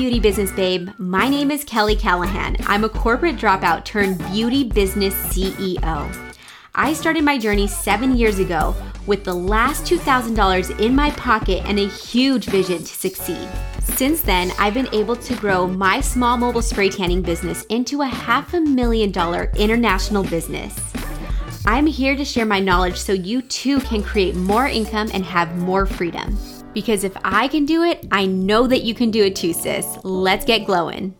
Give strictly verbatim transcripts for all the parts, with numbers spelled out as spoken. Beauty Business Babe. My name is Kelly Callahan. I'm a corporate dropout turned beauty business C E O. I started my journey seven years ago with the last two thousand dollars in my pocket and a huge vision to succeed. Since then, I've been able to grow my small mobile spray tanning business into a half a million dollar international business. I'm here to share my knowledge so you too can create more income and have more freedom. Because if I can do it, I know that you can do it too, sis. Let's get glowing.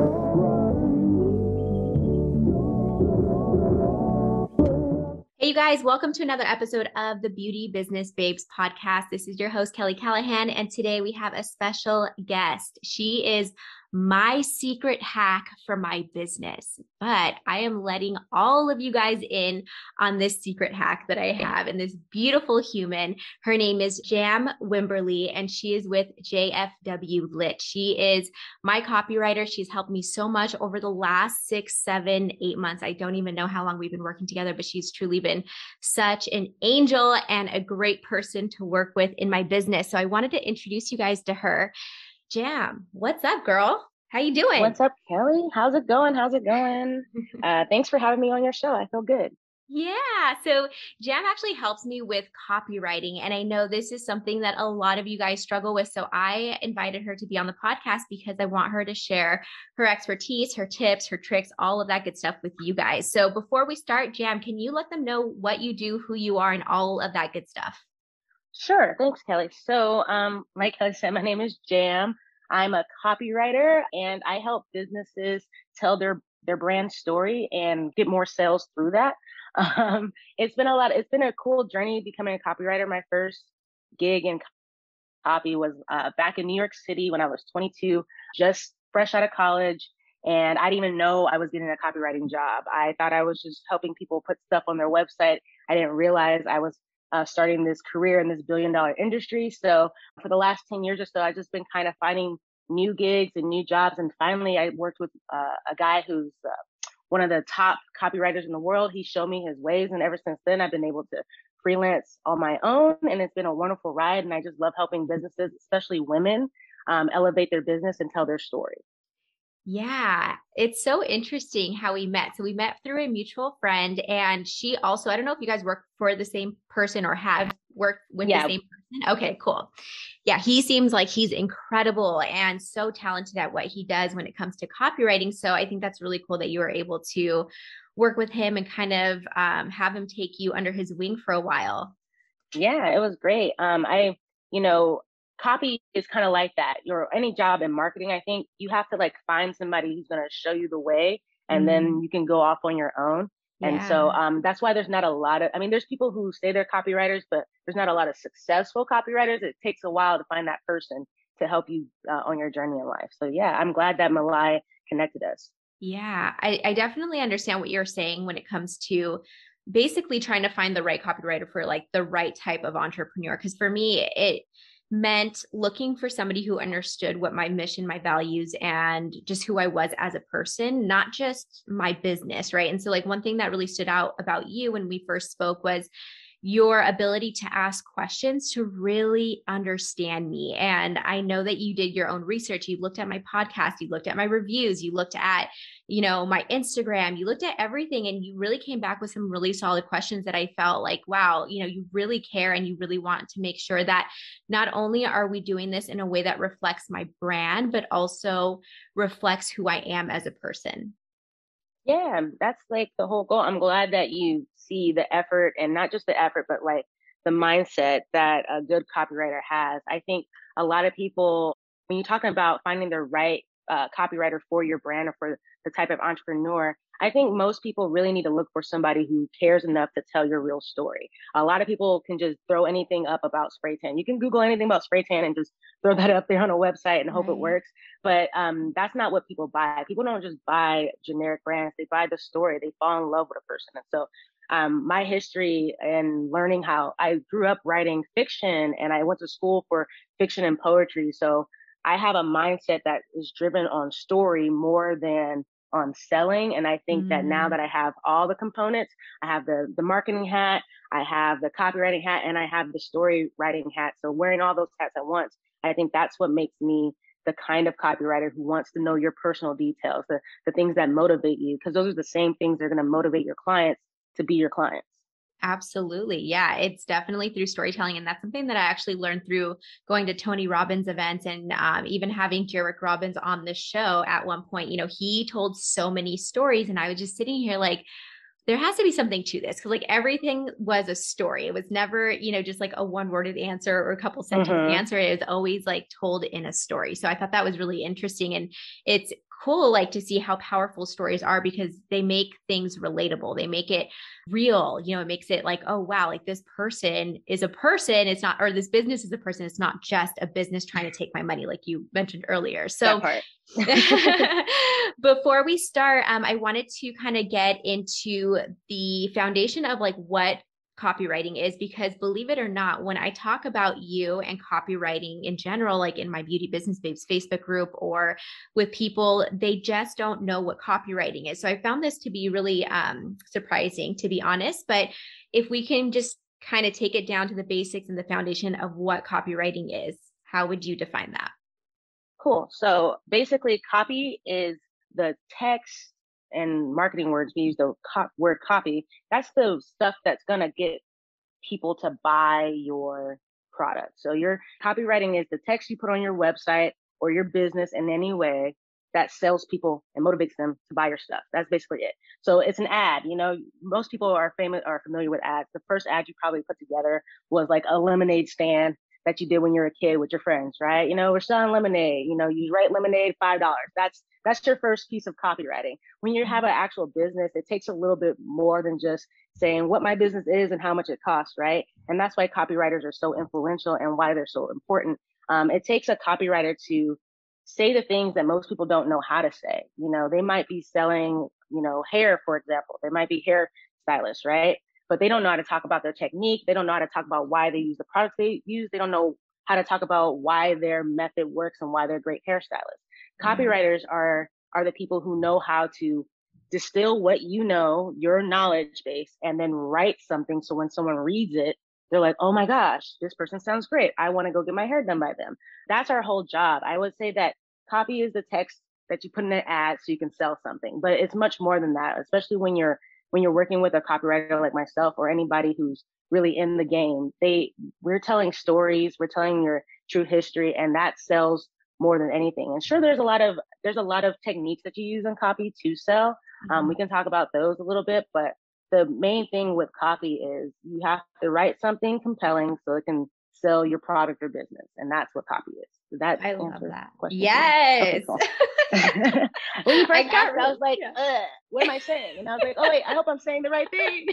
Hey, you guys, welcome to another episode of the Beauty Business Babes podcast. This is your host, Kelly Callahan, and today we have a special guest. She is my secret hack for my business, but I am letting all of you guys in on this secret hack that I have and this beautiful human. Her name is Jam Wimberly, and she is with J F W Lit. She is my copywriter. She's helped me so much over the last six, seven, eight months. I don't even know how long we've been working together, but she's truly been such an angel and a great person to work with in my business. So I wanted to introduce you guys to her. Jam, what's up, girl? How you doing? What's up, Kelly? How's it going? How's it going? Uh, thanks for having me on your show. I feel good. Yeah. So Jam actually helps me with copywriting. And I know this is something that a lot of you guys struggle with. So I invited her to be on the podcast because I want her to share her expertise, her tips, her tricks, all of that good stuff with you guys. So before we start, Jam, can you let them know what you do, who you are, and all of that good stuff? Sure. Thanks, Kelly. So um, like Kelly said, my name is Jam. I'm a copywriter and I help businesses tell their, their brand story and get more sales through that. Um, it's been a lot. It's been a cool journey becoming a copywriter. My first gig in copy was uh, back in New York City when I was twenty-two, just fresh out of college. And I didn't even know I was getting a copywriting job. I thought I was just helping people put stuff on their website. I didn't realize I was Uh, starting this career in this billion dollar industry. So for the last ten years or so, I've just been kind of finding new gigs and new jobs. And finally, I worked with uh, a guy who's uh, one of the top copywriters in the world. He showed me his ways. And ever since then, I've been able to freelance on my own. And it's been a wonderful ride. And I just love helping businesses, especially women, um, elevate their business and tell their story. Yeah, it's so interesting how we met. So we met through a mutual friend, and she also, I don't know if you guys work for the same person or have worked with yeah. the same person. Okay, cool. Yeah, he seems like he's incredible and so talented at what he does when it comes to copywriting. So I think that's really cool that you were able to work with him and kind of um, have him take you under his wing for a while. Yeah, it was great. Um, I, you know, copy is kind of like that. Your any job in marketing, I think you have to like find somebody who's going to show you the way, and mm. then you can go off on your own. Yeah. And so um, that's why there's not a lot of, I mean, there's people who say they're copywriters, but there's not a lot of successful copywriters. It takes a while to find that person to help you uh, on your journey in life. So yeah, I'm glad that Malai connected us. Yeah, I, I definitely understand what you're saying when it comes to basically trying to find the right copywriter for like the right type of entrepreneur. Because for me, it meant looking for somebody who understood what my mission, my values, and just who I was as a person, not just my business, right? And so like one thing that really stood out about you when we first spoke was your ability to ask questions to really understand me. And I know that you did your own research. You looked at my podcast, you looked at my reviews, you looked at, you know, my Instagram, you looked at everything, and you really came back with some really solid questions that I felt like, wow, you know, you really care and you really want to make sure that not only are we doing this in a way that reflects my brand, but also reflects who I am as a person. Yeah, that's like the whole goal. I'm glad that you see the effort, and not just the effort, but like the mindset that a good copywriter has. I think a lot of people, when you're talking about finding the right uh, copywriter for your brand or for the type of entrepreneur, I think most people really need to look for somebody who cares enough to tell your real story. A lot of people can just throw anything up about spray tan. You can Google anything about spray tan and just throw that up there on a website and hope right. it works. But um, that's not what people buy. People don't just buy generic brands. They buy the story. They fall in love with a person. And so um, my history and learning how I grew up writing fiction, and I went to school for fiction and poetry. So I have a mindset that is driven on story more than on selling. And I think mm. that now that I have all the components, I have the the marketing hat, I have the copywriting hat, and I have the story writing hat. So wearing all those hats at once, I think that's what makes me the kind of copywriter who wants to know your personal details, the, the things that motivate you, because those are the same things that are going to motivate your clients to be your clients. Absolutely. Yeah, it's definitely through storytelling. And that's something that I actually learned through going to Tony Robbins events and um, even having Jerick Robbins on the show at one point. You know, he told so many stories and I was just sitting here like, there has to be something to this, because like everything was a story. It was never, you know, just like a one-worded answer or a couple sentence mm-hmm. answer. It was always like told in a story. So I thought that was really interesting. And it's cool, like to see how powerful stories are, because they make things relatable. They make it real. You know, it makes it like, oh, wow, like this person is a person. It's not, or this business is a person. It's not just a business trying to take my money, like you mentioned earlier. So before we start, um, I wanted to kind of get into the foundation of like what copywriting is, because believe it or not, when I talk about you and copywriting in general, like in my Beauty Business Babes Facebook group or with people, they just don't know what copywriting is. So I found this to be really um, surprising, to be honest. But if we can just kind of take it down to the basics and the foundation of what copywriting is, how would you define that? Cool. So basically, copy is the text. And marketing words, we use the co- word copy. That's the stuff that's going to get people to buy your product. So your copywriting is the text you put on your website or your business in any way that sells people and motivates them to buy your stuff. That's basically it. So it's an ad. You know, most people are famous, are familiar with ads. The first ad you probably put together was like a lemonade stand that you did when you were a kid with your friends, right? You know, we're selling lemonade, you know, you write lemonade, five dollars. That's, that's your first piece of copywriting. When you have an actual business, it takes a little bit more than just saying what my business is and how much it costs, right? And that's why copywriters are so influential and why they're so important. Um, it takes a copywriter to say the things that most people don't know how to say. You know, they might be selling, you know, hair, for example. They might be hair stylists, right? But they don't know how to talk about their technique. They don't know how to talk about why they use the products they use. They don't know how to talk about why their method works and why they're great hairstylists. Copywriters mm-hmm. are, are the people who know how to distill what you know, your knowledge base, and then write something. So when someone reads it, they're like, oh my gosh, this person sounds great. I want to go get my hair done by them. That's our whole job. I would say that copy is the text that you put in an ad so you can sell something, but it's much more than that, especially when you're when you're working with a copywriter like myself or anybody who's really in the game. They, we're telling stories, we're telling your true history, and that sells more than anything. And sure, there's a lot of, there's a lot of techniques that you use in copy to sell. Mm-hmm. Um, we can talk about those a little bit, but the main thing with copy is you have to write something compelling so it can sell your product or business. And that's what copy is. So that I love that. Yes. Okay, cool. When you first I asked, got really, I was like, yeah. what am I saying? And I was like, oh wait, I hope I'm saying the right thing.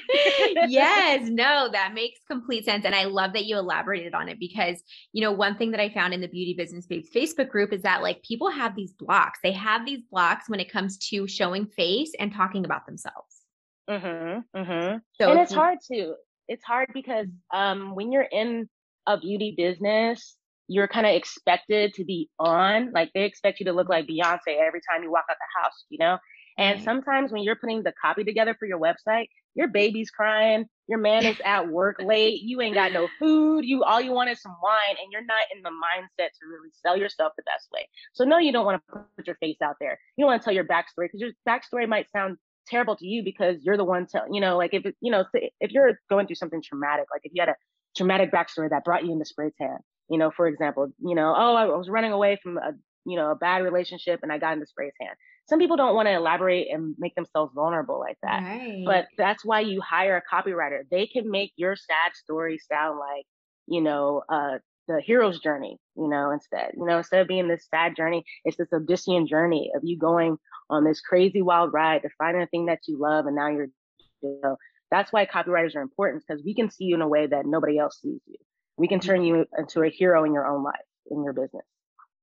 Yes, no, that makes complete sense. And I love that you elaborated on it, because, you know, one thing that I found in the Beauty Business Babes Facebook group is that like people have these blocks. They have these blocks when it comes to showing face and talking about themselves. Mm-hmm, mm-hmm. So and it's you- hard to, it's hard because um, when you're in a beauty business, you're kind of expected to be on, like they expect you to look like Beyonce every time you walk out the house, you know? And mm-hmm. sometimes when you're putting the copy together for your website, your baby's crying, your man is at work late, you ain't got no food, you all you want is some wine, and you're not in the mindset to really sell yourself the best way. So no, you don't want to put your face out there. You don't want to tell your backstory, because your backstory might sound terrible to you because you're the one telling, you know, like if, you know, if you're going through something traumatic, like if you had a traumatic backstory that brought you into spray tan, you know, for example, you know, oh, I was running away from a, you know, a bad relationship and I got into spray tan. Some people don't want to elaborate and make themselves vulnerable like that. Right. But that's why you hire a copywriter. They can make your sad story sound like, you know, uh, the hero's journey, you know, instead, you know, instead of being this sad journey, it's this Odyssean journey of you going on this crazy wild ride to finding a thing that you love. And now you're, you know, that's why copywriters are important, because we can see you in a way that nobody else sees you. We can turn you into a hero in your own life, in your business.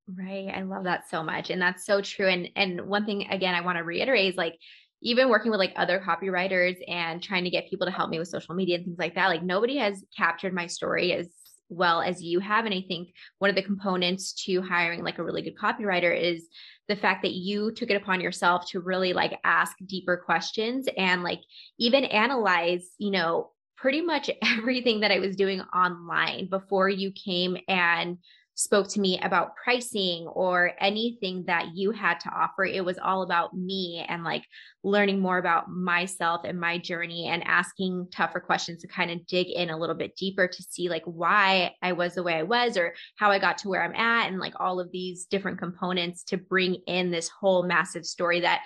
Right. I love that so much. And that's so true. And and one thing, again, I want to reiterate is like, even working with like other copywriters and trying to get people to help me with social media and things like that, like nobody has captured my story as well as you have. And I think one of the components to hiring like a really good copywriter is the fact that you took it upon yourself to really like ask deeper questions and like even analyze, you know, pretty much everything that I was doing online before you came and spoke to me about pricing or anything that you had to offer. It was all about me and like learning more about myself and my journey and asking tougher questions to kind of dig in a little bit deeper to see like why I was the way I was or how I got to where I'm at and like all of these different components to bring in this whole massive story that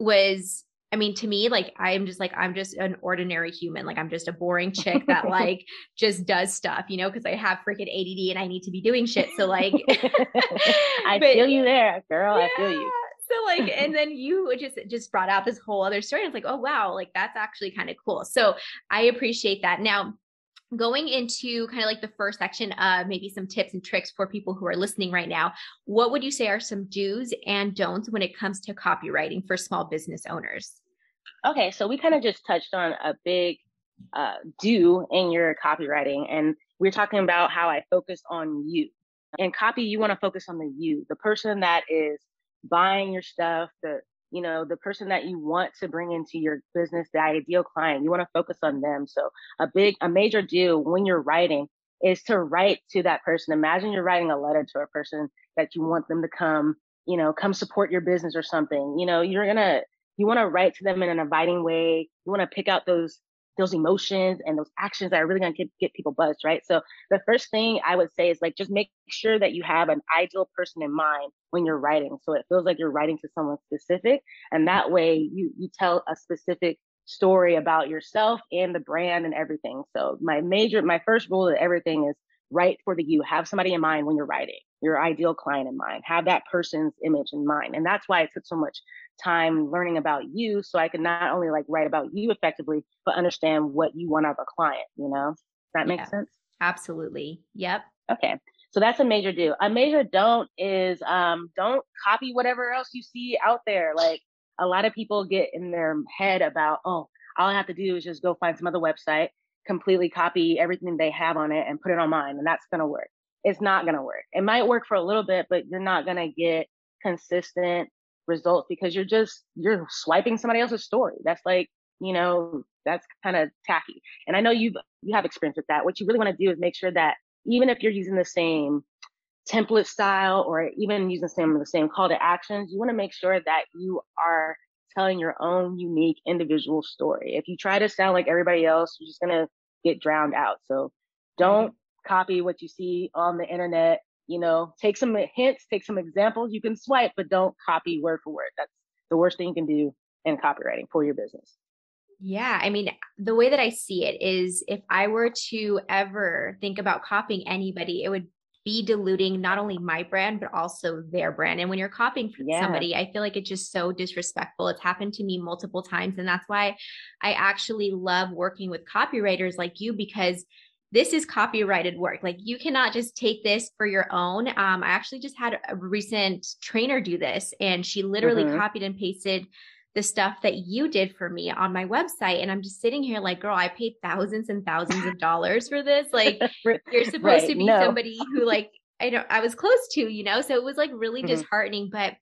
was, I mean, to me, like, I'm just like, I'm just an ordinary human. Like, I'm just a boring chick that like just does stuff, you know, because I have freaking A D D and I need to be doing shit. So like, I but, feel you there, girl. Yeah. I feel you. So like, and then you just, just brought out this whole other story. I was like, oh, wow. Like, that's actually kind of cool. So I appreciate that. Now, going into kind of like the first section of maybe some tips and tricks for people who are listening right now, what would you say are some do's and don'ts when it comes to copywriting for small business owners? Okay, so we kind of just touched on a big uh, do in your copywriting, and we're talking about how I focus on you. In copy, you want to focus on the you, the person that is buying your stuff, the you know, the person that you want to bring into your business, the ideal client. You want to focus on them. So a big, a major deal when you're writing is to write to that person. Imagine you're writing a letter to a person that you want them to come, you know, come support your business or something. You know, you're going to, you want to write to them in an inviting way. You want to pick out those, those emotions and those actions that are really going to get people buzzed, right? So the first thing I would say is like, just make sure that you have an ideal person in mind when you're writing. So it feels like you're writing to someone specific. And that way you, you tell a specific story about yourself and the brand and everything. So my major, my first rule of everything is write for the you. Have somebody in mind when you're writing, your ideal client in mind, have that person's image in mind. And that's why it took so much time learning about you, so I could not only like write about you effectively, but understand what you want out of a client, you know? Does that make yeah, sense? Absolutely. Yep. Okay. So that's a major do. A major don't is um, don't copy whatever else you see out there. Like a lot of people get in their head about, oh, all I have to do is just go find some other website, completely copy everything they have on it and put it on mine. And that's going to work. It's not going to work. It might work for a little bit, but you're not going to get consistent results because you're just, you're swiping somebody else's story. That's like, you know, that's kind of tacky. And I know you've, you have experience with that. What you really want to do is make sure that even if you're using the same template style or even using some of the same call to actions, you want to make sure that you are telling your own unique individual story. If you try to sound like everybody else, you're just going to get drowned out. So don't copy what you see on the internet. You know, take some hints, take some examples. You can swipe, but don't copy word for word. That's the worst thing you can do in copywriting for your business. Yeah. I mean, the way that I see it is if I were to ever think about copying anybody, it would be diluting not only my brand, but also their brand. And when you're copying from yeah. somebody, I feel like it's just so disrespectful. It's happened to me multiple times. And that's why I actually love working with copywriters like you, because this is copyrighted work. Like you cannot just take this for your own. Um, I actually just had a recent trainer do this and she literally mm-hmm. copied and pasted the stuff that you did for me on my website. And I'm just sitting here like, girl, I paid thousands and thousands of dollars for this. Like you're supposed right, to be no. somebody who like, I don't, I was close to, you know, so it was like really mm-hmm. disheartening, but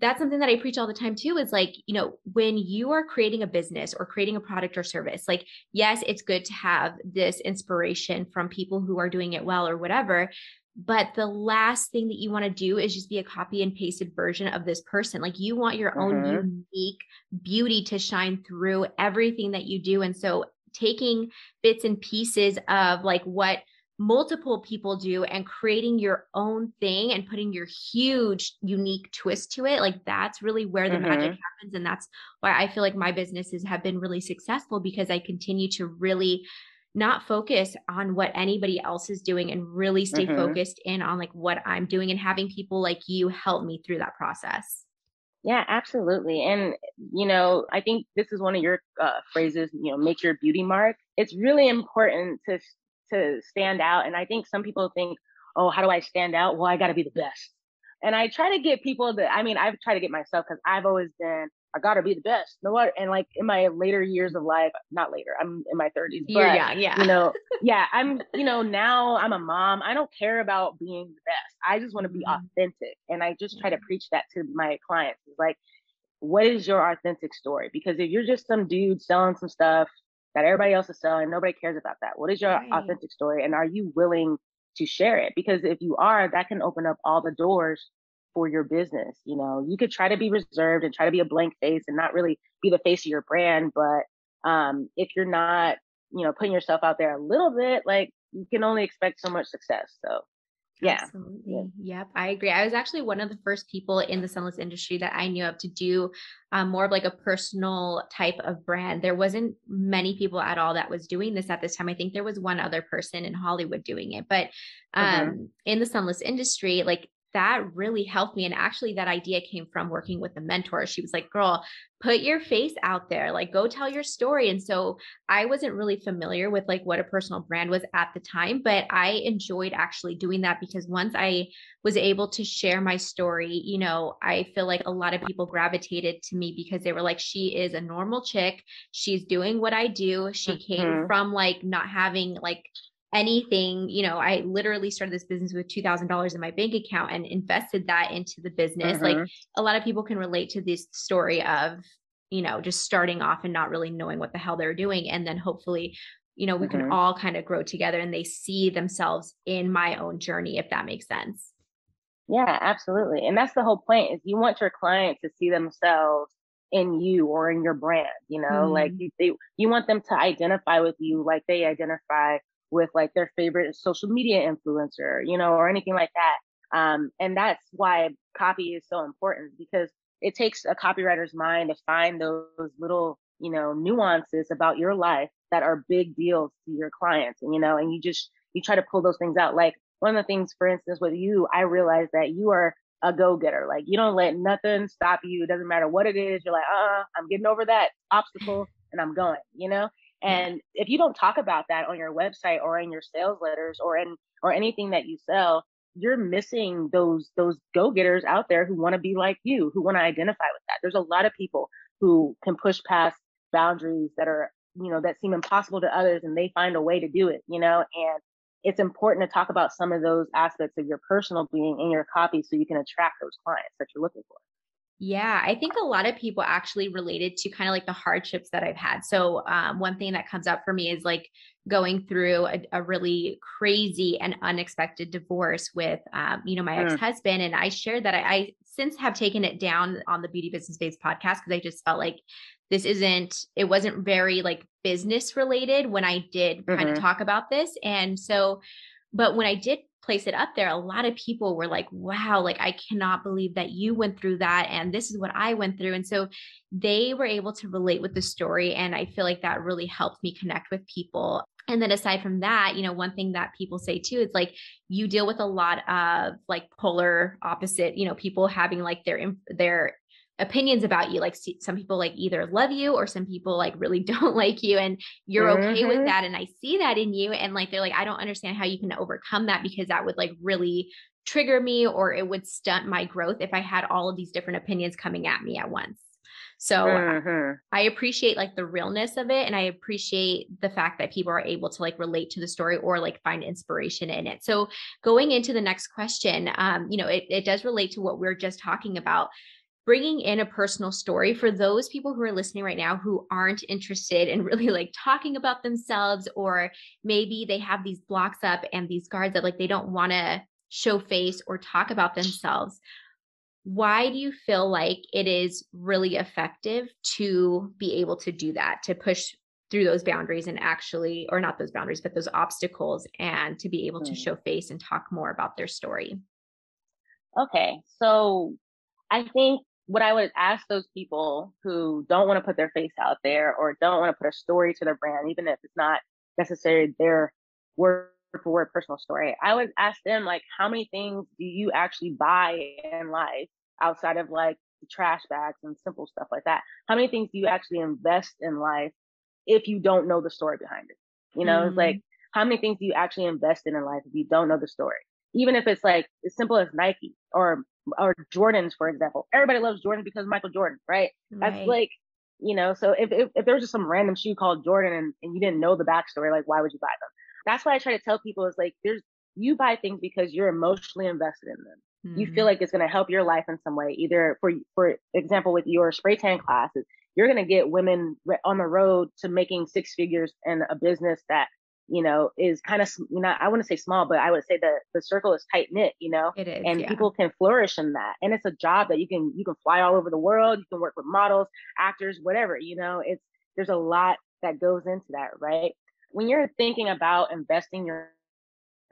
that's something that I preach all the time too, is like, you know, when you are creating a business or creating a product or service, like, yes, it's good to have this inspiration from people who are doing it well or whatever, but the last thing that you want to do is just be a copy and pasted version of this person. Like you want your mm-hmm. own unique beauty to shine through everything that you do. And so taking bits and pieces of like what multiple people do and creating your own thing and putting your huge, unique twist to it. Like that's really where the mm-hmm. magic happens. And that's why I feel like my businesses have been really successful because I continue to really not focus on what anybody else is doing and really stay mm-hmm. focused in on like what I'm doing and having people like you help me through that process. Yeah, absolutely. And, you know, I think this is one of your uh, phrases, you know, make your beauty mark. It's really important to to stand out. And I think some people think, oh, how do I stand out? Well, I got to be the best. And I try to get people that, I mean, I've tried to get myself because I've always been, I got to be the best. You know what? And like in my later years of life, not later, I'm in my thirties. But, You're young, yeah. you know, yeah, I'm, you know, now I'm a mom. I don't care about being the best. I just want to be mm-hmm. authentic. And I just try to preach that to my clients. It's like, what is your authentic story? Because if you're just some dude selling some stuff that everybody else is selling, nobody cares about that. What is your right. authentic story? And are you willing to share it, because if you are, that can open up all the doors for your business. You know, you could try to be reserved and try to be a blank face and not really be the face of your brand. But um, if you're not, you know, putting yourself out there a little bit, like, you can only expect so much success. So yeah. Absolutely. Yep. I agree. I was actually one of the first people in the sunless industry that I knew of to do um, more of like a personal type of brand. There wasn't many people at all that was doing this at this time. I think there was one other person in Hollywood doing it, but um, mm-hmm. in the sunless industry, like, that really helped me. And actually that idea came from working with a mentor. She was like, girl, put your face out there, like, go tell your story. And so I wasn't really familiar with like what a personal brand was at the time, but I enjoyed actually doing that, because once I was able to share my story, you know, I feel like a lot of people gravitated to me because they were like, she is a normal chick. She's doing what I do. She mm-hmm. came from like not having like anything, you know, I literally started this business with two thousand dollars in my bank account and invested that into the business. Mm-hmm. Like, a lot of people can relate to this story of, you know, just starting off and not really knowing what the hell they're doing. And then hopefully, you know, we mm-hmm. can all kind of grow together, and they see themselves in my own journey, if that makes sense. Yeah, absolutely. And that's the whole point, is you want your clients to see themselves in you or in your brand, you know, mm-hmm. like you, they, you want them to identify with you like they identify with like their favorite social media influencer, you know, or anything like that. Um, and that's why copy is so important, because it takes a copywriter's mind to find those, those little, you know, nuances about your life that are big deals to your clients. And, you know, and you just, you try to pull those things out. Like, one of the things, for instance, with you, I realized that you are a go-getter. Like, you don't let nothing stop you. It doesn't matter what it is. You're like, uh-uh, I'm getting over that obstacle and I'm going, you know? And if you don't talk about that on your website or in your sales letters or in or anything that you sell, you're missing those those go-getters out there who want to be like you, who want to identify with that. There's a lot of people who can push past boundaries that are, you know, that seem impossible to others, and they find a way to do it, you know, and it's important to talk about some of those aspects of your personal being in your copy so you can attract those clients that you're looking for. Yeah, I think a lot of people actually related to kind of like the hardships that I've had. So um, one thing that comes up for me is like going through a, a really crazy and unexpected divorce with, um, you know, my yeah. ex-husband. And I shared that I, I since have taken it down on the Beauty Business Babes podcast, because I just felt like this isn't, it wasn't very like business related when I did mm-hmm. kind of talk about this. And so, but when I did place it up there, a lot of people were like, wow, like, I cannot believe that you went through that. And this is what I went through. And so they were able to relate with the story. And I feel like that really helped me connect with people. And then aside from that, you know, one thing that people say too, is like, you deal with a lot of like polar opposite, you know, people having like their, their opinions about you. Like, some people like either love you or some people like really don't like you, and you're mm-hmm. okay with that. And I see that in you. And like, they're like, I don't understand how you can overcome that, because that would like really trigger me, or it would stunt my growth if I had all of these different opinions coming at me at once. So mm-hmm. I appreciate like the realness of it. And I appreciate the fact that people are able to like relate to the story or like find inspiration in it. So going into the next question, um, you know, it, it does relate to what we we're just talking about. Bringing in a personal story for those people who are listening right now who aren't interested in really like talking about themselves, or maybe they have these blocks up and these guards that like they don't want to show face or talk about themselves. Why do you feel like it is really effective to be able to do that, to push through those boundaries and actually, or not those boundaries, but those obstacles, and to be able mm-hmm. to show face and talk more about their story? Okay. So I think what I would ask those people who don't want to put their face out there or don't want to put a story to their brand, even if it's not necessarily their word for word personal story, I would ask them, like, how many things do you actually buy in life outside of like the trash bags and simple stuff like that? How many things do you actually invest in life if you don't know the story behind it? You know, mm-hmm. it's like, how many things do you actually invest in in life if you don't know the story? Even if it's like as simple as Nike or or Jordans, for example. Everybody loves Jordan because Michael Jordan, right? right? That's like, you know, so if, if, if there was just some random shoe called Jordan and, and you didn't know the backstory, like, why would you buy them? That's why I try to tell people is like, there's, you buy things because you're emotionally invested in them. Mm-hmm. You feel like it's going to help your life in some way. Either for, for example, with your spray tan classes, you're going to get women on the road to making six figures in a business that you know, is kind of, you know, I wouldn't say small, but I would say that the circle is tight knit, you know, it is, and yeah. people can flourish in that. And it's a job that you can, you can fly all over the world. You can work with models, actors, whatever, you know, it's, there's a lot that goes into that, right? When you're thinking about investing your,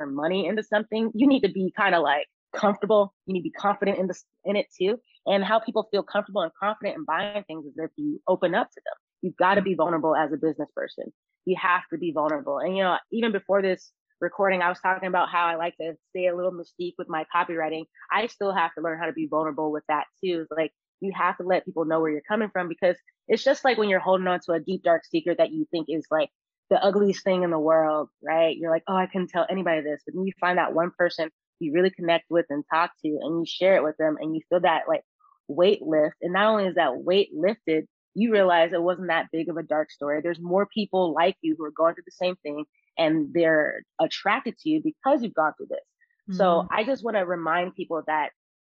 your money into something, you need to be kind of like comfortable. You need to be confident in the, in it too. And how people feel comfortable and confident in buying things is if you open up to them. You've got to be vulnerable as a business person. You have to be vulnerable. And, you know, even before this recording, I was talking about how I like to stay a little mystique with my copywriting. I still have to learn how to be vulnerable with that too. It's like, you have to let people know where you're coming from, because it's just like when you're holding on to a deep, dark secret that you think is like the ugliest thing in the world, right? You're like, oh, I couldn't tell anybody this. But then you find that one person you really connect with and talk to, and you share it with them, and you feel that like weight lift. And not only is that weight lifted, you realize it wasn't that big of a dark story. There's more people like you who are going through the same thing, and they're attracted to you because you've gone through this. Mm-hmm. So I just want to remind people that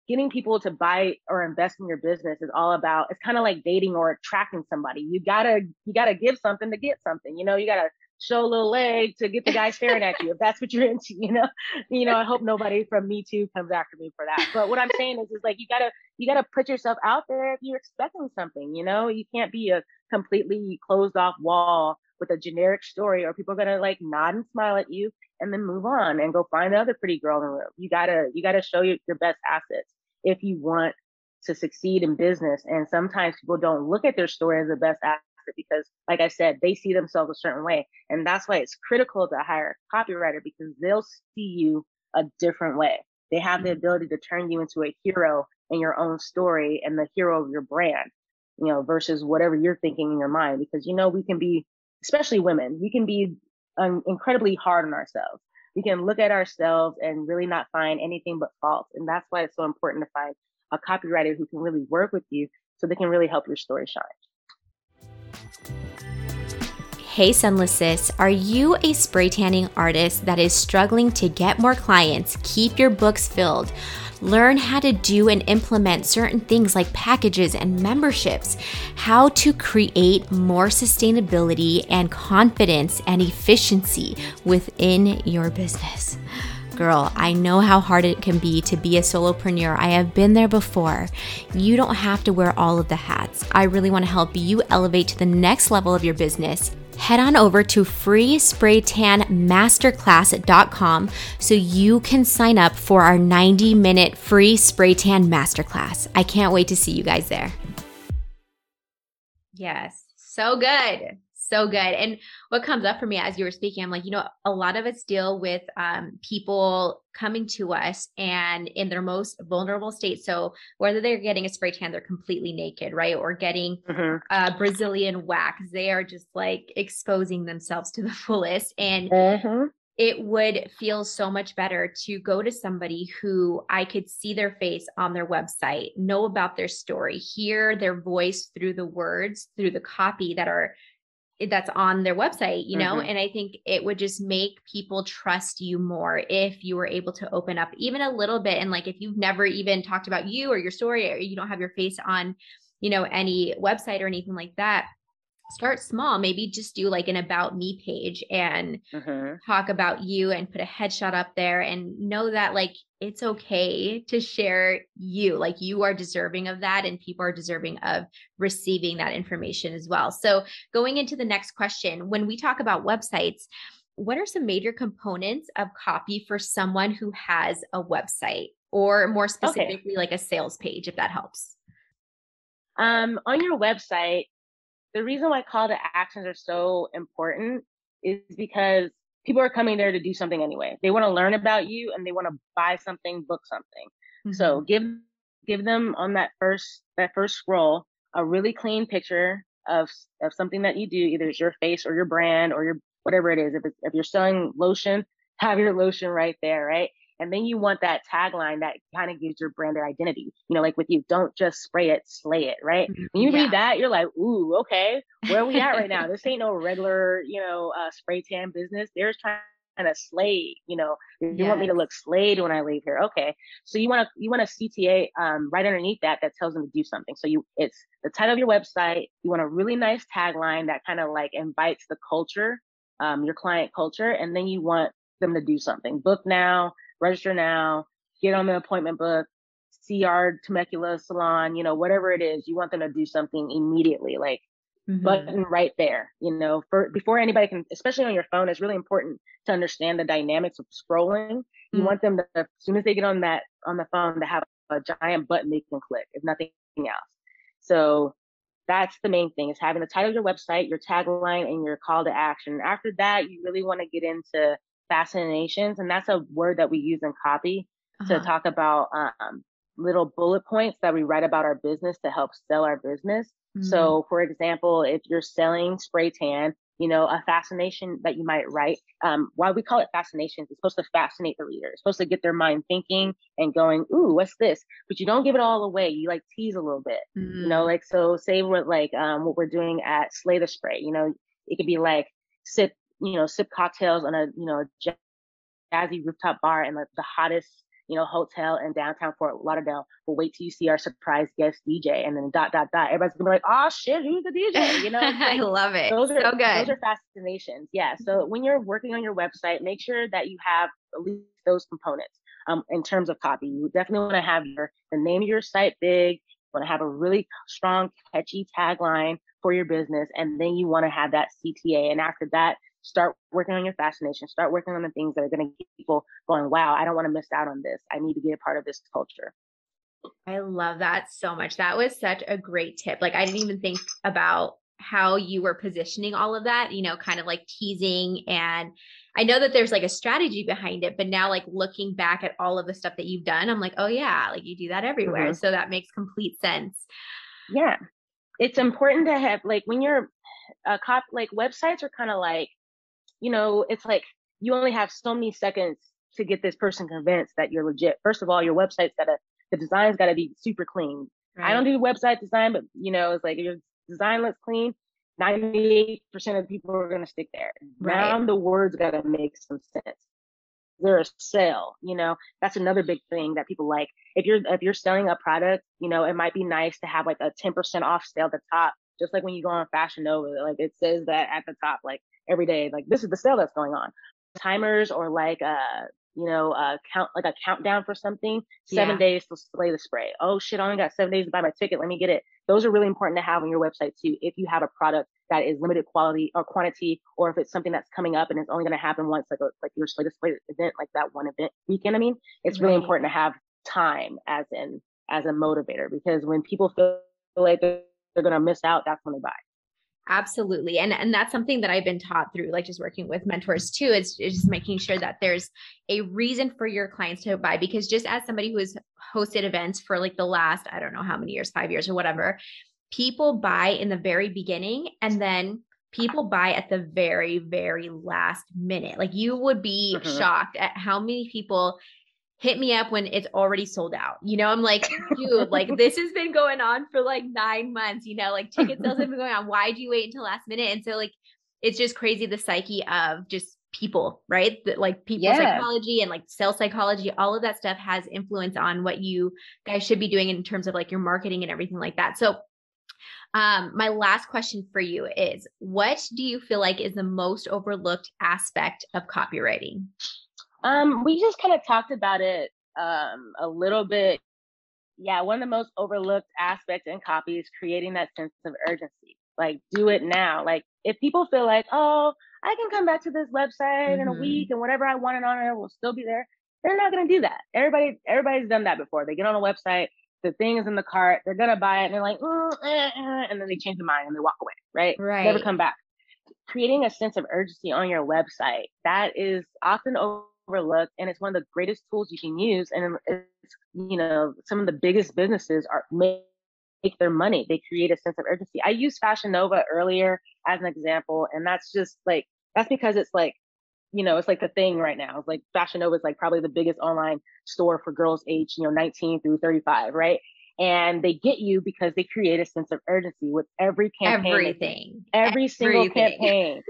getting people to buy or invest in your business is all about, it's kind of like dating or attracting somebody. You gotta, you gotta give something to get something, you know, you gotta show a little leg to get the guy staring at you, if that's what you're into, you know, you know, I hope nobody from Me Too comes after me for that. But what I'm saying is, is like, you gotta, you gotta put yourself out there if you're expecting something, you know, you can't be a completely closed off wall with a generic story, or people are going to like nod and smile at you and then move on and go find the other pretty girl in the room. You gotta, you gotta show your, your best assets if you want to succeed in business. And sometimes people don't look at their story as the best asset because, like I said, they see themselves a certain way. And that's why it's critical to hire a copywriter, because they'll see you a different way. They have the ability to turn you into a hero in your own story and the hero of your brand, you know, versus whatever you're thinking in your mind. Because, you know, we can be, especially women, we can be um, incredibly hard on ourselves. We can look at ourselves and really not find anything but fault. And that's why it's so important to find a copywriter who can really work with you so they can really help your story shine. Hey, Sunless Sis, are you a spray tanning artist that is struggling to get more clients, keep your books filled, learn how to do and implement certain things like packages and memberships, how to create more sustainability and confidence and efficiency within your business? Girl, I know how hard it can be to be a solopreneur. I have been there before. You don't have to wear all of the hats. I really want to help you elevate to the next level of your business. Head on over to free spray tan masterclass dot com so you can sign up for our ninety minute free spray tan masterclass. I can't wait to see you guys there. Yes, so good. So good. And what comes up for me as you were speaking, I'm like, you know, a lot of us deal with um, people coming to us and in their most vulnerable state. So whether they're getting a spray tan, they're completely naked, right? Or getting mm-hmm. uh, Brazilian wax, they are just like exposing themselves to the fullest. And mm-hmm. it would feel so much better to go to somebody who I could see their face on their website, know about their story, hear their voice through the words, through the copy that are that's on their website, you know, mm-hmm. and I think it would just make people trust you more if you were able to open up even a little bit. And like, if you've never even talked about you or your story, or you don't have your face on, you know, any website or anything like that, start small. Maybe just do like an about me page and mm-hmm. talk about you and put a headshot up there, and know that like, it's okay to share you, like you are deserving of that. And people are deserving of receiving that information as well. So going into the next question, when we talk about websites, what are some major components of copy for someone who has a website, or more specifically, okay. like a sales page, if that helps? Um, on your website, the reason why call to actions are so important is because people are coming there to do something anyway. They want to learn about you and they want to buy something, book something. Mm-hmm. So give give them on that first that first scroll a really clean picture of of something that you do, either it's your face or your brand or your whatever it is. If it's, if you're selling lotion, have your lotion right there, right? And then you want that tagline that kind of gives your brand their identity. You know, like with you, don't just spray it, slay it, right? When you yeah. read that, you're like, ooh, okay, where are we at right now? This ain't no regular, you know, uh, spray tan business. They're trying to slay, you know, you yes. want me to look slayed when I leave here. Okay. So you want to, you want a C T A um, right underneath that, that tells them to do something. So you, it's the title of your website. You want a really nice tagline that kind of like invites the culture um, your client culture, and then you want them to do something. Book now, register now, get on the appointment book, see our Temecula salon, you know, whatever it is, you want them to do something immediately, like mm-hmm. button right there, you know, for before anybody can, especially on your phone, it's really important to understand the dynamics of scrolling. Mm-hmm. You want them to, as soon as they get on that, on the phone, to have a giant button they can click, if nothing else. So that's the main thing, is having the title of your website, your tagline, and your call to action. After that, you really want to get into fascinations. And that's a word that we use in copy uh-huh. to talk about um, little bullet points that we write about our business to help sell our business. Mm-hmm. So for example, if you're selling spray tan, you know, a fascination that you might write, um, why we call it fascinations, it's supposed to fascinate the reader. It's supposed to get their mind thinking and going, ooh, what's this? But you don't give it all away. You like tease a little bit, mm-hmm. you know, like, so say what, like um, what we're doing at Slay the Spray, you know, it could be like sip, you know, sip cocktails on a, you know, jazzy rooftop bar in like the hottest, you know, hotel in downtown Fort Lauderdale. We'll wait till you see our surprise guest D J, and then dot, dot, dot. Everybody's gonna be like, oh shit, who's the D J? You know, like, I love it. Those are, so good. Those are fascinations. Yeah. So when you're working on your website, make sure that you have at least those components. Um, in terms of copy, you definitely want to have your, the name of your site big. You want to have a really strong, catchy tagline for your business. And then you want to have that C T A. And after that, start working on your fascination. Start working on the things that are going to get people going, wow, I don't want to miss out on this. I need to be a part of this culture. I love that so much. That was such a great tip. Like, I didn't even think about how you were positioning all of that, you know, kind of like teasing. And I know that there's like a strategy behind it, but now like looking back at all of the stuff that you've done, I'm like, oh yeah, like you do that everywhere. Mm-hmm. So that makes complete sense. Yeah. It's important to have, like, when you're a cop, like websites are kind of like, you know, it's like you only have so many seconds to get this person convinced that you're legit. First of all, your website's gotta, the design's gotta be super clean. Right. I don't do website design, but you know, it's like your design looks clean, ninety-eight percent of people are gonna stick there. Right. Now the words gotta make some sense. They're a sale, you know, that's another big thing that people like. If you're, if you're selling a product, you know, it might be nice to have like a ten percent off sale at the top. Just like when you go on Fashion Nova, like it says that at the top, like every day, like this is the sale that's going on. Timers or like a, you know, a count, like a countdown for something, seven yeah. days to Slay the Spray. Oh shit, I only got seven days to buy my ticket. Let me get it. Those are really important to have on your website too. If you have a product that is limited quality or quantity, or if it's something that's coming up and it's only going to happen once, like a, like your Slay the Spray event, like that one event weekend. I mean, it's really right. important to have time as in, as a motivator, because when people feel like they're they're going to miss out, that's when they buy. Absolutely. And, and that's something that I've been taught through, like just working with mentors too, is, is just making sure that there's a reason for your clients to buy, because just as somebody who has hosted events for like the last, I don't know how many years, five years or whatever, people buy in the very beginning. And then people buy at the very, very last minute. Like you would be mm-hmm. shocked at how many people hit me up when it's already sold out. You know, I'm like, dude, like this has been going on for like nine months, you know, like ticket sales have been going on. Why'd you wait until last minute? And so like, it's just crazy. The psyche of just people, right? The, like people yeah. psychology and like sales psychology, all of that stuff has influence on what you guys should be doing in terms of like your marketing and everything like that. So um, my last question for you is, what do you feel like is the most overlooked aspect of copywriting? Um, we just kind of talked about it um, a little bit. Yeah, one of the most overlooked aspects in copy is creating that sense of urgency. Like, do it now. Like, if people feel like, oh, I can come back to this website mm-hmm. in a week and whatever I want it on it will still be there, they're not going to do that. Everybody, everybody's done that before. They get on a website, the thing is in the cart, they're going to buy it, and they're like, mm, eh, eh, and then they change their mind and they walk away, right? Right. Never come back. Creating a sense of urgency on your website, that is often over. overlooked, and it's one of the greatest tools you can use. And it's, you know, some of the biggest businesses are make, make their money. They create a sense of urgency. I used Fashion Nova earlier as an example, and that's just like, that's because it's like, you know, it's like the thing right now. It's like Fashion Nova is like probably the biggest online store for girls age, you know, nineteen through thirty-five, right? And they get you because they create a sense of urgency with every campaign. Everything. Every Everything. single campaign.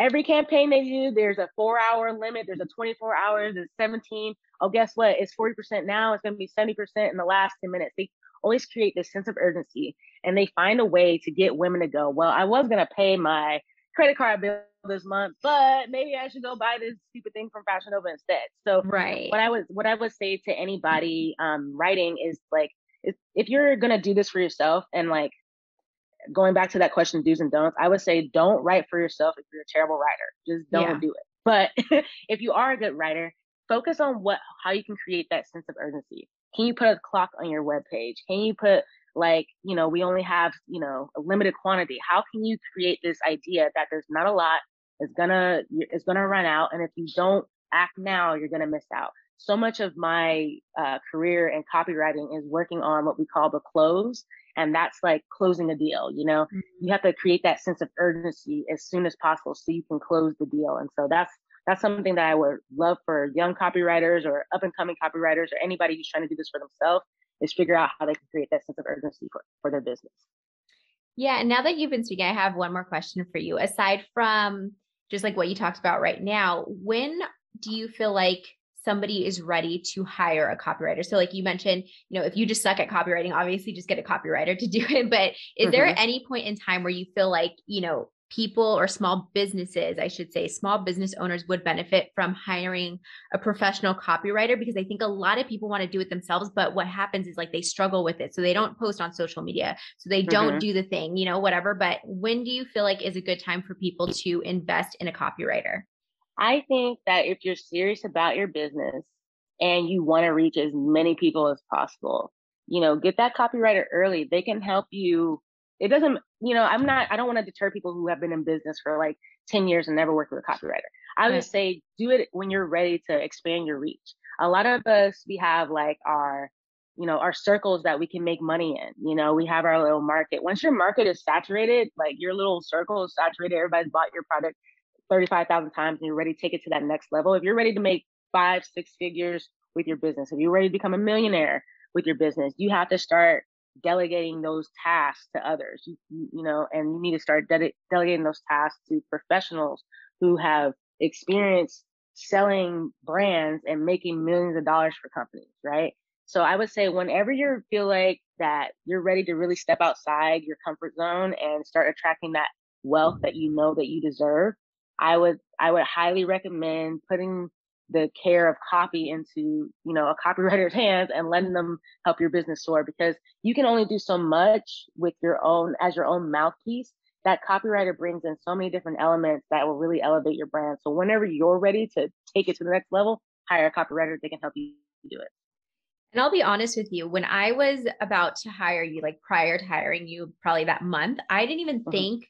Every campaign they do, there's a four hour limit. There's a twenty-four hours, there's seventeen. Oh, guess what? It's forty percent now. It's going to be seventy percent in the last ten minutes. They always create this sense of urgency, and they find a way to get women to go, well, I was going to pay my credit card bill this month, but maybe I should go buy this stupid thing from Fashion Nova instead. So right. what I was, what I would say to anybody um, writing is like, if, if you're going to do this for yourself, and like going back to that question, do's and don'ts, I would say, don't write for yourself. If you're a terrible writer, just don't yeah. do it. But if you are a good writer, focus on what, how you can create that sense of urgency. Can you put a clock on your webpage? Can you put like, you know, we only have, you know, a limited quantity. How can you create this idea that there's not a lot, it's gonna, it's gonna run out. And if you don't act now, you're gonna miss out. So much of my uh, career in copywriting is working on what we call the close. And that's like closing a deal. You know, mm-hmm. you have to create that sense of urgency as soon as possible so you can close the deal. And so that's, that's something that I would love for young copywriters or up and coming copywriters or anybody who's trying to do this for themselves, is figure out how they can create that sense of urgency for, for their business. Yeah. And now that you've been speaking, I have one more question for you. Aside from just like what you talked about right now, when do you feel like somebody is ready to hire a copywriter? So like you mentioned, you know, if you just suck at copywriting, obviously just get a copywriter to do it. But is mm-hmm. there any point in time where you feel like, you know, people or small businesses, I should say, small business owners would benefit from hiring a professional copywriter? Because I think a lot of people want to do it themselves, but what happens is like they struggle with it. So they don't post on social media. So they don't mm-hmm. do the thing, you know, whatever. But when do you feel like is a good time for people to invest in a copywriter? I think that if you're serious about your business and you want to reach as many people as possible, you know, get that copywriter early. They can help you. It doesn't, you know, I'm not, I don't want to deter people who have been in business for like ten years and never worked with a copywriter. I would say do it when you're ready to expand your reach. A lot of us, we have like our, you know, our circles that we can make money in, you know, we have our little market. Once your market is saturated, like your little circle is saturated, everybody's bought your product thirty-five thousand times and you're ready to take it to that next level. If you're ready to make five, six figures with your business, if you're ready to become a millionaire with your business, you have to start delegating those tasks to others, you, you know, and you need to start de- delegating those tasks to professionals who have experience selling brands and making millions of dollars for companies, right? So I would say whenever you feel like that you're ready to really step outside your comfort zone and start attracting that wealth that you know that you deserve, I would I would highly recommend putting the care of copy into, you know, a copywriter's hands and letting them help your business soar, because you can only do so much with your own, as your own mouthpiece. That copywriter brings in so many different elements that will really elevate your brand. So whenever you're ready to take it to the next level, hire a copywriter. They can help you do it. And I'll be honest with you, when I was about to hire you, like prior to hiring you, probably that month, I didn't even mm-hmm. think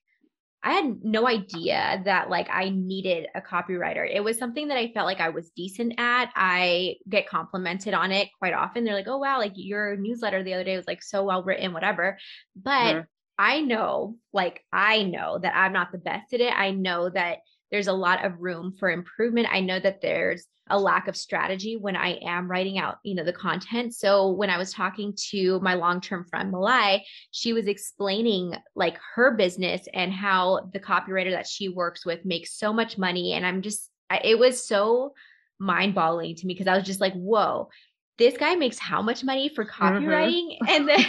I had no idea that like I needed a copywriter. It was something that I felt like I was decent at. I get complimented on it quite often. They're like, oh, wow, like your newsletter the other day was like so well written, whatever. But mm-hmm. I know, like, I know that I'm not the best at it. I know that there's a lot of room for improvement. I know that there's a lack of strategy when I am writing out, you know, the content. So when I was talking to my long-term friend, Malai, she was explaining like her business and how the copywriter that she works with makes so much money. And I'm just, it was so mind-boggling to me because I was just like, whoa, this guy makes how much money for copywriting? Mm-hmm. And then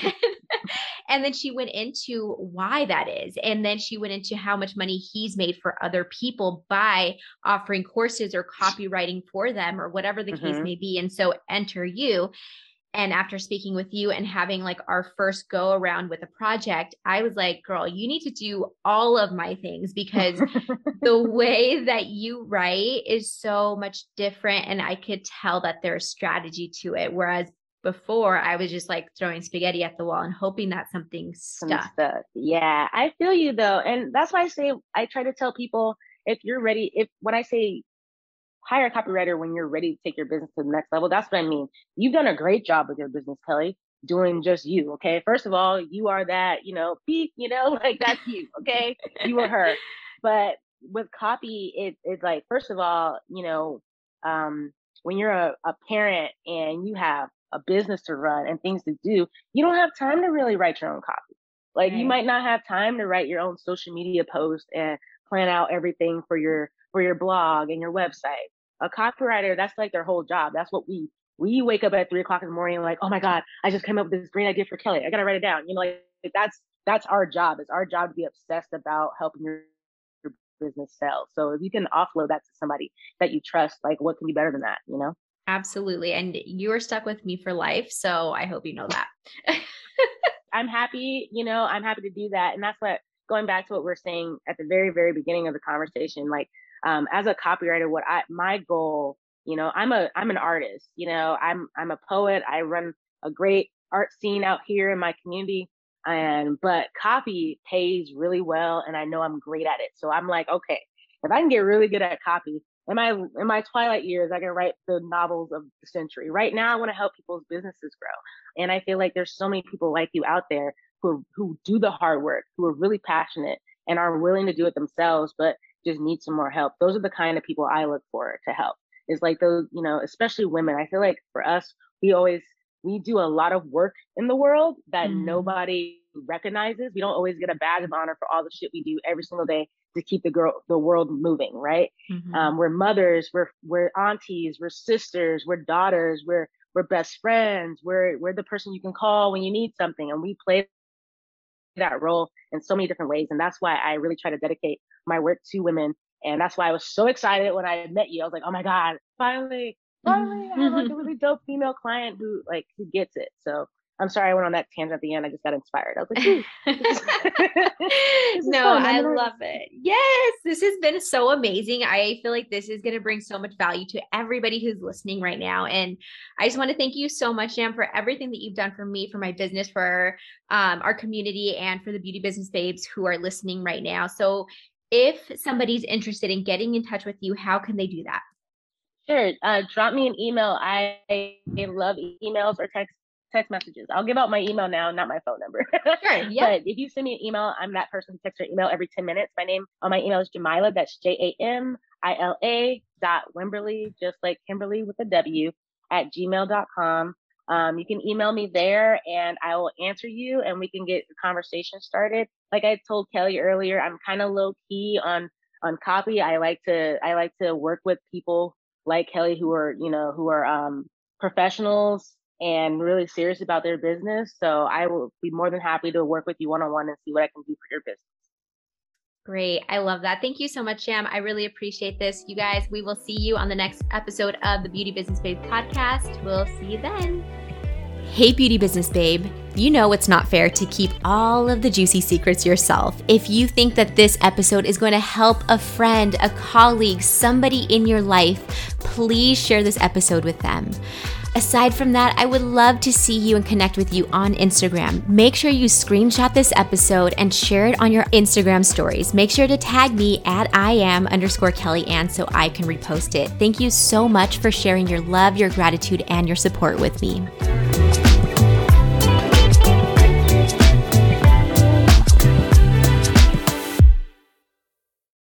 and then she went into why that is. And then she went into how much money he's made for other people by offering courses or copywriting for them or whatever the mm-hmm. case may be. And so enter you. And after speaking with you and having like our first go around with a project, I was like, girl, you need to do all of my things because the way that you write is so much different. And I could tell that there's strategy to it. Whereas before I was just like throwing spaghetti at the wall and hoping that something stuck. Some yeah, I feel you though. And that's why I say, I try to tell people, if you're ready, if when I say hire a copywriter when you're ready to take your business to the next level. That's what I mean. You've done a great job with your business, Kelly, doing just you, okay? First of all, you are that, you know, beep, you know, like that's you, okay? You are her. But with copy, it, it's like, first of all, you know, um, when you're a, a parent and you have a business to run and things to do, you don't have time to really write your own copy. Like right. You might not have time to write your own social media posts and plan out everything for your for your blog and your website. A copywriter, that's like their whole job. That's what we, we wake up at three o'clock in the morning and like, oh my God, I just came up with this great idea for Kelly. I got to write it down. You know, like that's, that's our job. It's our job to be obsessed about helping your, your business sell. So if you can offload that to somebody that you trust, like what can be better than that, you know? Absolutely. And you are stuck with me for life. So I hope you know that. I'm happy, you know, I'm happy to do that. And that's what, going back to what we're saying at the very, very beginning of the conversation, like um, as a copywriter, what I, my goal, you know, I'm a, I'm an artist, you know, I'm, I'm a poet. I run a great art scene out here in my community. And, but copy pays really well. And I know I'm great at it. So I'm like, okay, if I can get really good at copy, in my, in my twilight years, I can write the novels of the century. Right now, I want to help people's businesses grow. And I feel like there's so many people like you out there who, are, who do the hard work, who are really passionate and are willing to do it themselves, but just need some more help. Those are the kind of people I look for to help. It's like those, you know, especially women. I feel like for us, we always, we do a lot of work in the world that mm. nobody recognizes. We don't always get a badge of honor for all the shit we do every single day to keep the girl, the world moving, right? Mm-hmm. Um, we're mothers, we're we're aunties, we're sisters, we're daughters, we're we're best friends, we're we're the person you can call when you need something, and we play that role in so many different ways. And that's why I really try to dedicate my work to women. And that's why I was so excited when I met you. I was like, oh my God, finally, finally, I have like a really dope female client who like who gets it. So I'm sorry I went on that tangent at the end. I just got inspired. I was like, no, fun. I love it. Yes, this has been so amazing. I feel like this is going to bring so much value to everybody who's listening right now. And I just want to thank you so much, Jam, for everything that you've done for me, for my business, for um, our community, and for the Beauty Business Babes who are listening right now. So if somebody's interested in getting in touch with you, how can they do that? Sure. Uh, drop me an email. I, I love emails or text. text messages. I'll give out my email now, not my phone number. Sure, yeah. But if you send me an email, I'm that person who texts your email every ten minutes. My name on my email is Jamila. That's J A M I L A dot Wimberly, just like Kimberly with a W, at gmail dot com. Um, you can email me there and I will answer you and we can get the conversation started. Like I told Kelly earlier, I'm kind of low key on, on copy. I like to, I like to work with people like Kelly who are, you know, who are um, professionals and really serious about their business. So I will be more than happy to work with you one-on-one and see what I can do for your business. Great. I love that. Thank you so much, Jam. I really appreciate this. You guys, we will see you on the next episode of the Beauty Business Babe podcast. We'll see you then. Hey, Beauty Business Babe. You know it's not fair to keep all of the juicy secrets yourself. If you think that this episode is going to help a friend, a colleague, somebody in your life, please share this episode with them. Aside from that, I would love to see you and connect with you on Instagram. Make sure you screenshot this episode and share it on your Instagram stories. Make sure to tag me at I am underscore Kelly Ann so I can repost it. Thank you so much for sharing your love, your gratitude, and your support with me.